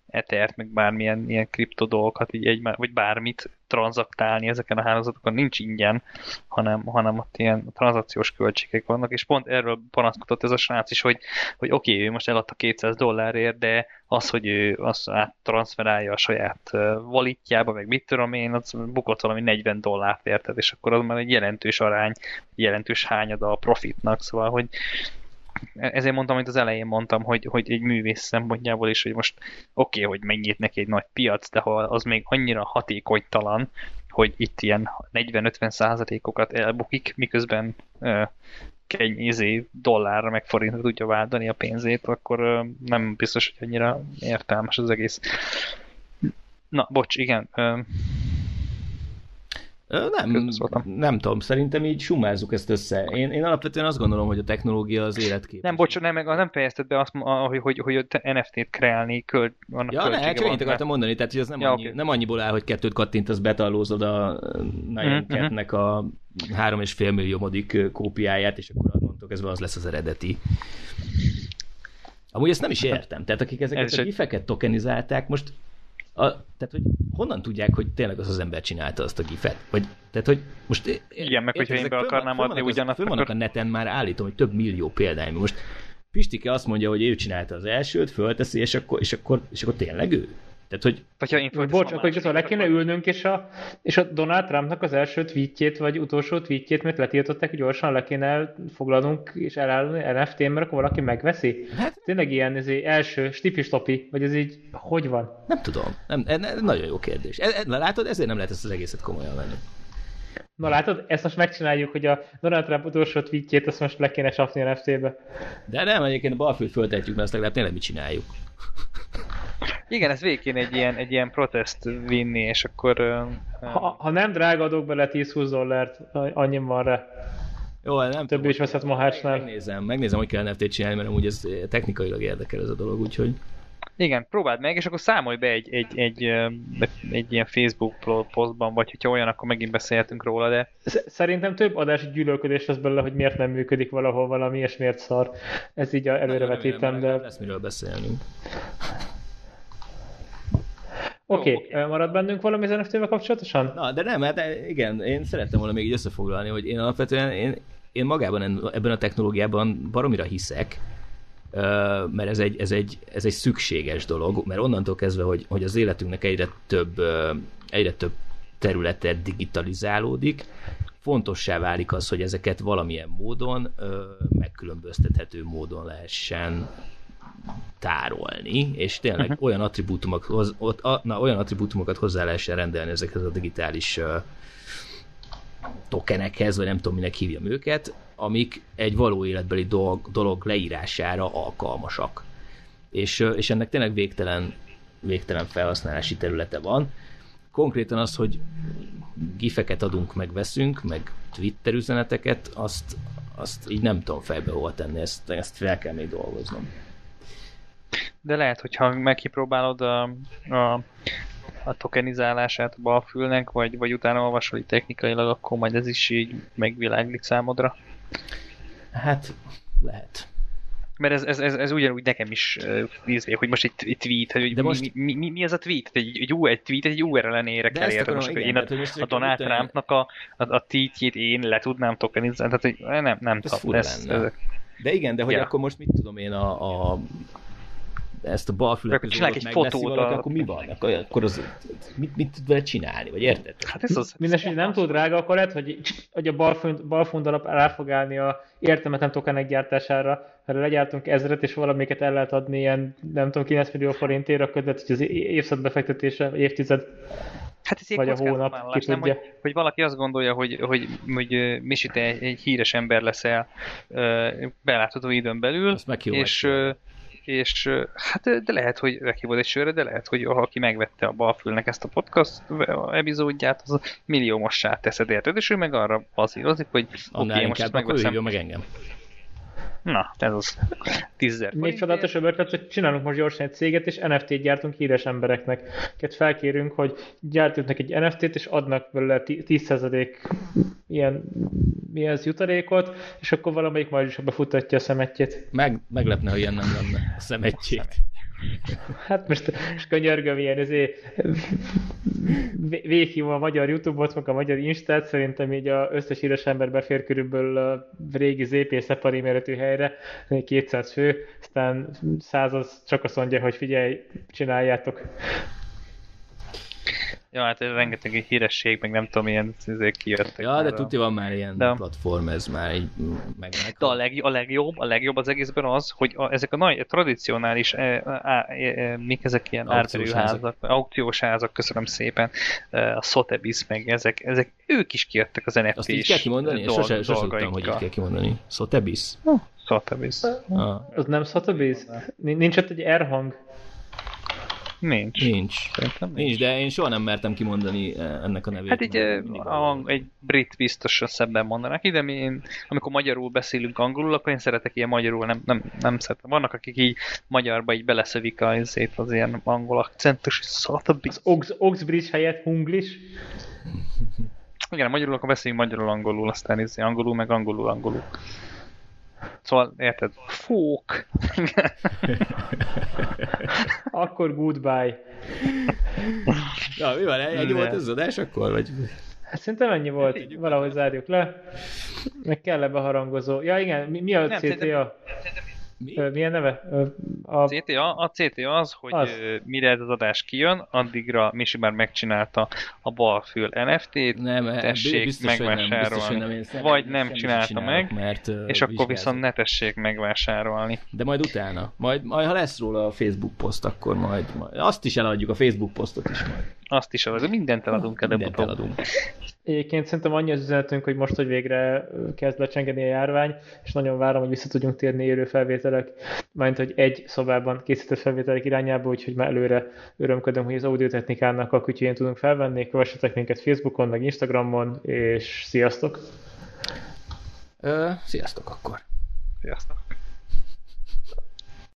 etert, meg bármilyen ilyen kriptodolgokat, így vagy bármit tranzaktálni ezeken a hálózatokon nincs ingyen, hanem ott ilyen tranzakciós költségek vannak, és pont erről panaszkodott ez a srác is, hogy oké, ő most eladta $200, de az, hogy ő azt áttranszferálja a saját valitjába, meg mit tudom én, az bukott valami $40, érted, és akkor az már egy jelentős arány, jelentős hányada a profitnak, szóval, hogy ezért mondtam, amit az elején mondtam, hogy egy művész szempontjából is, hogy most oké, hogy megnyit neki egy nagy piac, de ha az még annyira hatékonytalan, hogy itt ilyen 40-50%-okat elbukik, miközben dollárra meg forintra tudja váltani a pénzét, akkor nem biztos, hogy annyira értelmes az egész. Na, bocs, igen. Nem tudom, szerintem így summázzuk ezt össze. Én alapvetően azt gondolom, hogy a technológia az életképes. Nem, bocsánat, nem fejezted be azt, hogy NFT-t kreálni annak költsége van. Csak én akartam mondani, tehát hogy ez nem annyiból áll, hogy 2 kattintasz, betarlózod a Nyan Cat-nek a 3,5 millió kópiáját, és akkor adnontok, ez az lesz az eredeti. Amúgy ezt nem is értem. Tehát akik ezeket a gifeket tokenizálták, most tehát, hogy honnan tudják, hogy tényleg az ember csinálta azt a gifet? Vagy, tehát, hogy most... Igen, meg hogyha én be akarnám adni ugyanazt. Föl vannak a neten már, állítom, hogy több millió példány. Most Pistike azt mondja, hogy ő csinálta az elsőt, fölteszi, és akkor tényleg ő? Tehát, hogy... Bocs, akkor csak le kéne ülnünk, és a Donald Trumpnak az első tweetjét, vagy utolsó tweetjét, mert letiltották, hogy gyorsan le kéne foglalnunk és elállni NFT-n, mert akkor valaki megveszi. Hát, tényleg ilyen ez első stipistopi, vagy ez így hogy van? Nem tudom. Nem, nagyon jó kérdés. Látod, ezért nem lehet ezt az egészet komolyan venni. Na látod, ezt most megcsináljuk, hogy a Donald Trump utolsó tweetjét, azt most le kéne sapni NFT-be. De nem, egyébként a Balfőt föltetjük, mert azt legalább tényleg mit csináljuk. Igen, ez végén egy ilyen protest vinni, és akkor... Ha nem drága, adok bele 10-20 dollárt, annyi van rá. Jó, nem több is veszett Mahácsnál. Megnézem, hogy kell NFT-t csinálni, mert amúgy ez technikailag érdekel ez a dolog, úgyhogy... Igen, próbáld meg, és akkor számolj be egy ilyen Facebook posztban, vagy hogyha olyan, akkor megint beszélhetünk róla, de... Szerintem több adási gyűlölködés lesz belőle, hogy miért nem működik valahol valami, és miért szar. Ez így előrevetítem, de... Lesz miről beszélnünk. Oké, marad bennünk valami az NFT-vel kapcsolatosan? Na, de nem, hát igen, én szerettem volna még így összefoglalni, hogy én alapvetően én magában ebben a technológiában baromira hiszek, mert ez egy szükséges dolog, mert onnantól kezdve, hogy az életünknek egyre több területe digitalizálódik, fontossá válik az, hogy ezeket valamilyen módon, megkülönböztethető módon lehessen tárolni, és tényleg olyan attribútumokat hozzá lehessen rendelni ezekhez a digitális tokenekhez, vagy nem tudom, minek hívjam őket, amik egy való életbeli dolog leírására alkalmasak. És ennek tényleg végtelen felhasználási területe van. Konkrétan az, hogy gifeket adunk, megveszünk, meg Twitter üzeneteket, azt így nem tudom fejbe hova tenni, ezt fel kell még dolgoznom. De lehet, hogyha megkipróbálod a tokenizálását a balfülnek, vagy utána olvasol így technikailag, akkor majd ez is így megviláglik számodra. Hát, lehet. Mert ez ugyanúgy nekem is nézve, hogy most egy tweet, hogy mi az a tweet? Egy tweet, egy URL-nére kell értem, most, igen, hogy én a Donald Trumpnak a tweetjét én le tudnám tokenizálni, tehát hogy nem tudom. De igen, de hogy akkor most mit tudom én ezt a balfülek az orrot megveszi valaki, akkor mi van? Akkor az, mit tud vele csinálni? Vagy érted? Hát mindes, hogy nem túl drága, akkor lehet, hogy a balfund alap rá fog állni a értelmetlen tokenek gyártására, mert legyártunk 1000-et, és valamelyiket el lehet adni ilyen, nem tudom, 9 millió forintért, akkor lehet, hogy az évszad befektetése, vagy évtized, hát ez vagy a hónap, ki nem, tudja. Hogy valaki azt gondolja, hogy Misi, te egy híres ember leszel belátható időn belül, és hát de lehet, hogy meghívod egy sörre, de lehet, hogy aki megvette a balfülnek ezt a podcast epizódját, az milliómossá teszed érted, és ő meg arra bazírozik, hogy oké, most ezt megveszem. Annál meg engem. Na, ez az 10 000. Még csodálatosabb ötlet, hogy csinálunk most gyorsan egy céget, és NFT-t gyártunk híres embereknek. Két felkérünk, hogy gyártunk egy NFT-t, és adnak belőle 10% ilyen jutalékot, és akkor valamelyik majd is befutatja a szemetjét. Meglepne, ha ilyen nem lenne a szemetjét. Hát most könyörgöm, ilyen véghívom a magyar YouTube-ot, meg a magyar Instát, szerintem így az összes híres ember befér körülbelül a régi ZP-szepari méretű helyre, 200 fő, aztán 100 az csak azt mondja, hogy figyelj, csináljátok. Ja, hát rengeteg híresség, meg nem tudom, ilyen kijöttek. Ja, de tuti van már ilyen platform, ez már így meg. De a legjobb az egészben az, hogy ezek a nagy, tradicionális, mik ezek ilyen árverőházak, aukciós házak, köszönöm szépen, a Sotheby's, meg ezek ők is kijöttek az NFT-s. Azt így kell kimondani? Sose tudtam, hogy így kell kimondani. Sotheby's? Sotheby's. Az nem Sotheby's? Nincs ott egy R-hang? Nincs, de én soha nem mertem kimondani ennek a nevét. Hát így egy brit biztosan szebben mondanak, de én, amikor magyarul beszélünk angolul, akkor én szeretek ilyen magyarul, nem szeretem. Vannak, akik így magyarba így beleszövik az ilyen angol akcentus, Sotheby's. Az Oxbridge helyett Hunglish. Igen, magyarul, akkor beszéljünk magyarul-angolul, aztán izé angolul, meg angolul-angolul. Szóval, érted? Fók! Akkor goodbye! Na, mi van? Ennyi volt az adás akkor? Vagy? Hát szerintem ennyi volt. Valahogy zárjuk le. Meg kell ebbe harangozó. Ja igen, mi a CTA? Milyen neve? A CTA az, hogy az. Mire ez az adás kijön, addigra Misi már megcsinálta a balfül NFT-t, tessék megvásárolni, vagy nem csinálta meg, mert, és akkor viszont ne tessék megvásárolni. De majd utána, majd ha lesz róla a Facebook poszt, akkor majd azt is eladjuk, a Facebook posztot is majd. Azt is eladjuk, mindent eladunk. Mindent eladunk. Egyébként szerintem annyi az üzenetünk, hogy most, hogy végre kezd lecsengeni a járvány, és nagyon várom, hogy vissza tudjunk térni élő felvétel felvételek, majd hogy egy szobában készített felvételek irányába, úgyhogy már előre örömködöm, hogy az audiotechnikának a kütyüjén tudunk felvenni, kövessetek minket Facebookon, meg Instagramon, és sziasztok! Sziasztok akkor! Sziasztok!